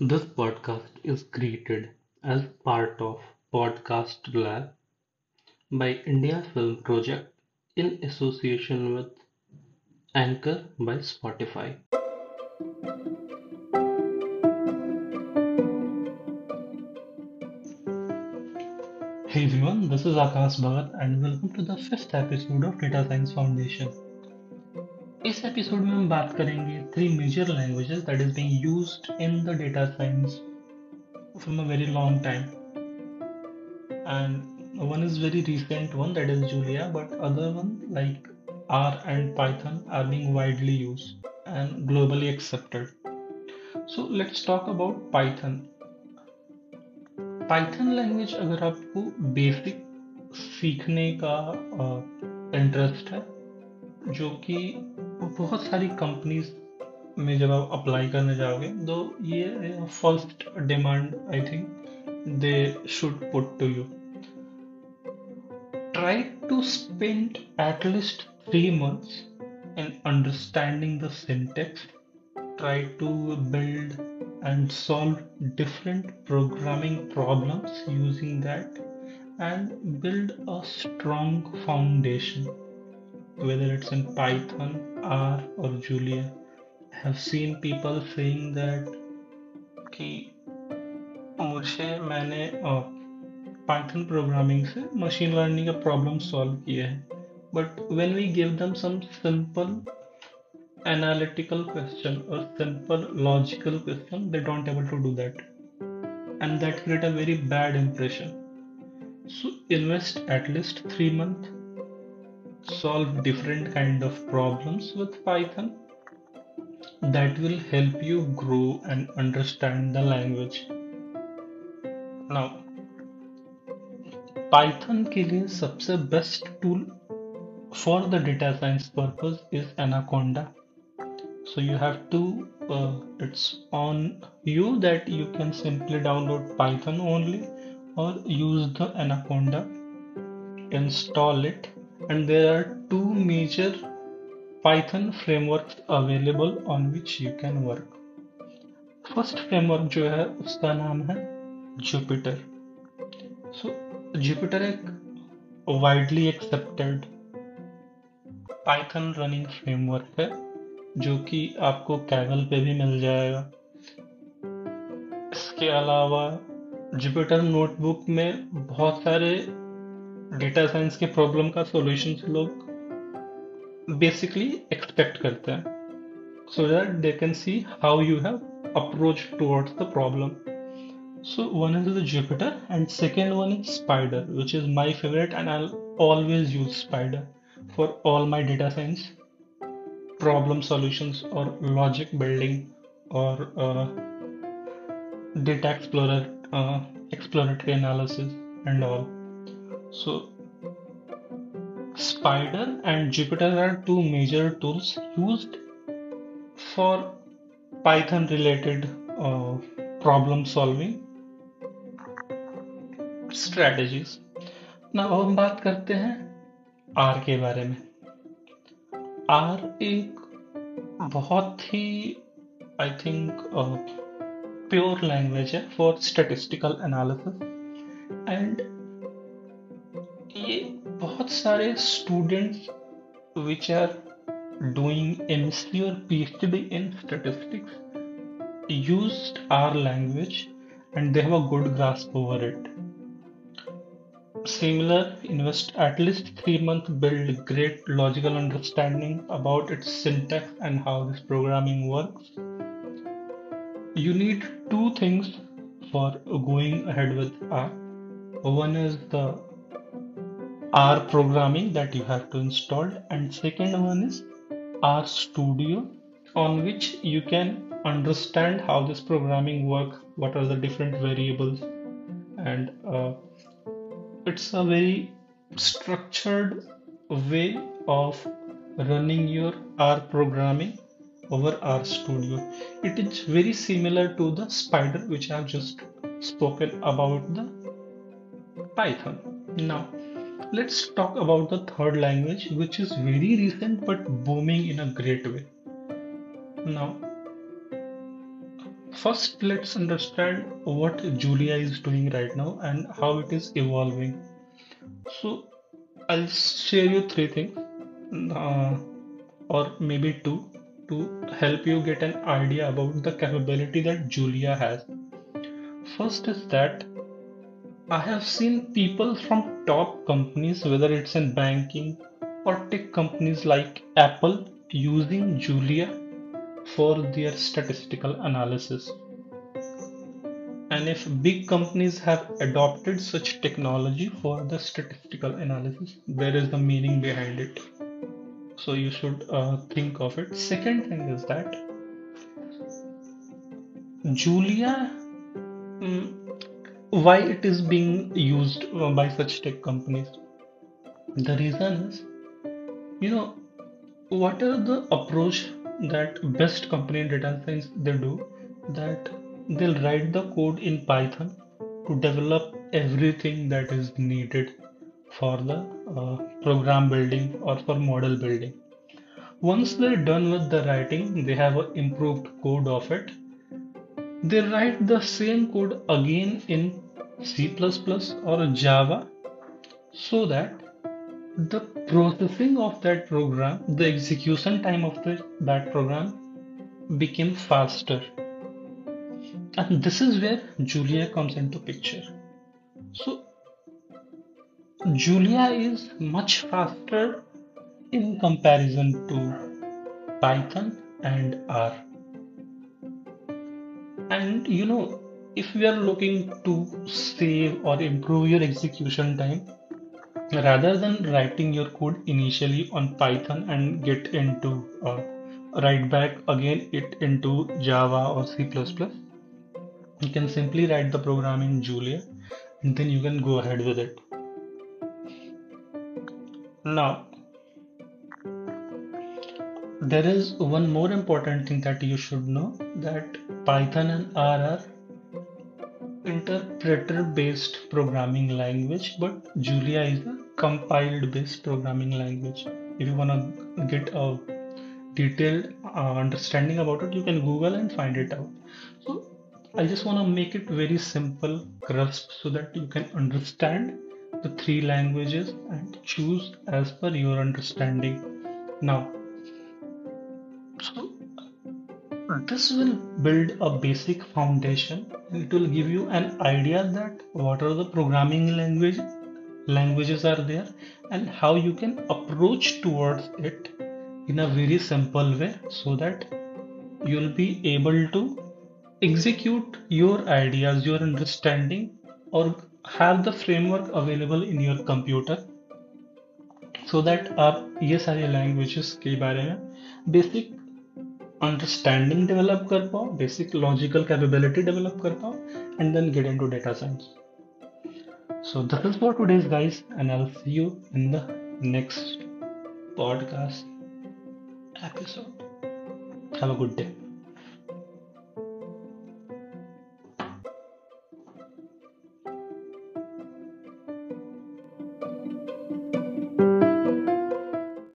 This podcast is created as part of Podcast Lab by India Film Project in association with Anchor by Spotify. Hey everyone, this is Akash Bhagat and welcome to the 5th episode of Data Science Foundation. इस episode में हम बात करेंगे 3 major languages that is being used in the data science from a very long time and one is very recent one that is Julia but other one like R and Python are being widely used and globally accepted. So let's talk about Python language. अगर आपको basic सीखने का interest है जो कि बहुत सारी companies में जब आप अप्लाई करने जाओगे तो ये first demand I think they should put to you. Try to spend at least 3 months in understanding the syntax. Try to build and solve different programming problems using that and build a strong foundation. Whether it's in Python, R or Julia, I have seen people saying that कि मैंने Python programming से machine learning का problem solve किया है. But when we give them some simple analytical question or simple logical question, they don't able to do that. And that create a very bad impression. So invest at least 3 months. Solve different kind of problems with Python. That will help you grow and understand the language. Now, Python के लिए सबसे best tool for the data science purpose is Anaconda. So you have to, it's on you that you can simply download Python only or use the Anaconda, install it. And there are 2 major Python frameworks available on which you can work. First framework जो है उसका नाम है Jupyter. So Jupyter एक widely accepted Python running framework है जो कि आपको Kaggle पे भी मिल जाएगा. इसके अलावा Jupyter notebook में बहुत सारे डेटा साइंस के प्रॉब्लम का सॉल्यूशंस लोग बेसिकली एक्सपेक्ट करते हैं so that they can see how you have approach towards the problem. So one is the Jupyter and second one is Spyder which is my favourite and I always use Spyder for all my data science problem solutions और logic building और data exploratory analysis and all. So, Spyder and Jupyter are 2 major tools used for Python related problem solving strategies. Now अब हम बात करते हैं R के बारे में. R एक बहुत ही I think pure language है for statistical analysis and ये बहुत सारे students which are doing MSc और PhD in statistics used R language and they have a good grasp over it. Similar invest at least 3 months build great logical understanding about its syntax and how this programming works. You need 2 things for going ahead with R. One is the R programming that you have to install and second one is R Studio on which you can understand how this programming works, what are the different variables and it's a very structured way of running your R programming over R Studio. It is very similar to the Spyder which I have just spoken about the Python. Now let's talk about the third language which is very recent but booming in a great way. Now First, let's understand what Julia is doing right now and how it is evolving. So I'll share you three things or maybe two to help you get an idea about the capability that Julia has. First is that I have seen people from top companies, whether it's in banking or tech companies like Apple, using Julia for their statistical analysis. And if big companies have adopted such technology for the statistical analysis, there is the meaning behind it. So you should think of it. Second thing is that Julia, why it is being used by such tech companies? The reason is, what are the approach that best company in data science they do, that they'll write the code in Python to develop everything that is needed for the program building or for model building. Once they're done with the writing, they have an improved code of it. They write the same code again in C++ or Java so that the processing of that program, the execution time of that program became faster. And this is where Julia comes into picture. So Julia is much faster in comparison to Python and R. And if we are looking to save or improve your execution time, rather than writing your code initially on Python and write back again it into Java or C++, you can simply write the program in Julia and then you can go ahead with it. Now, there is one more important thing that you should know, that Python and R are interpreter-based programming language, but Julia is a compiled-based programming language. If you want to get a detailed understanding about it, you can Google and find it out. So I just want to make it very simple, crisp, so that you can understand the three languages and choose as per your understanding. Now, so this will build a basic foundation. It will give you an idea that what are the programming languages are there and how you can approach towards it in a very simple way so that you'll be able to execute your ideas, your understanding, or have the framework available in your computer so that आप ये सारे languages के बारे में basic understanding develop कर पाओ, basic logical capability develop कर पाओ, and then get into data science. So that is for today's guys, and I'll see you in the next podcast episode. Have a good day.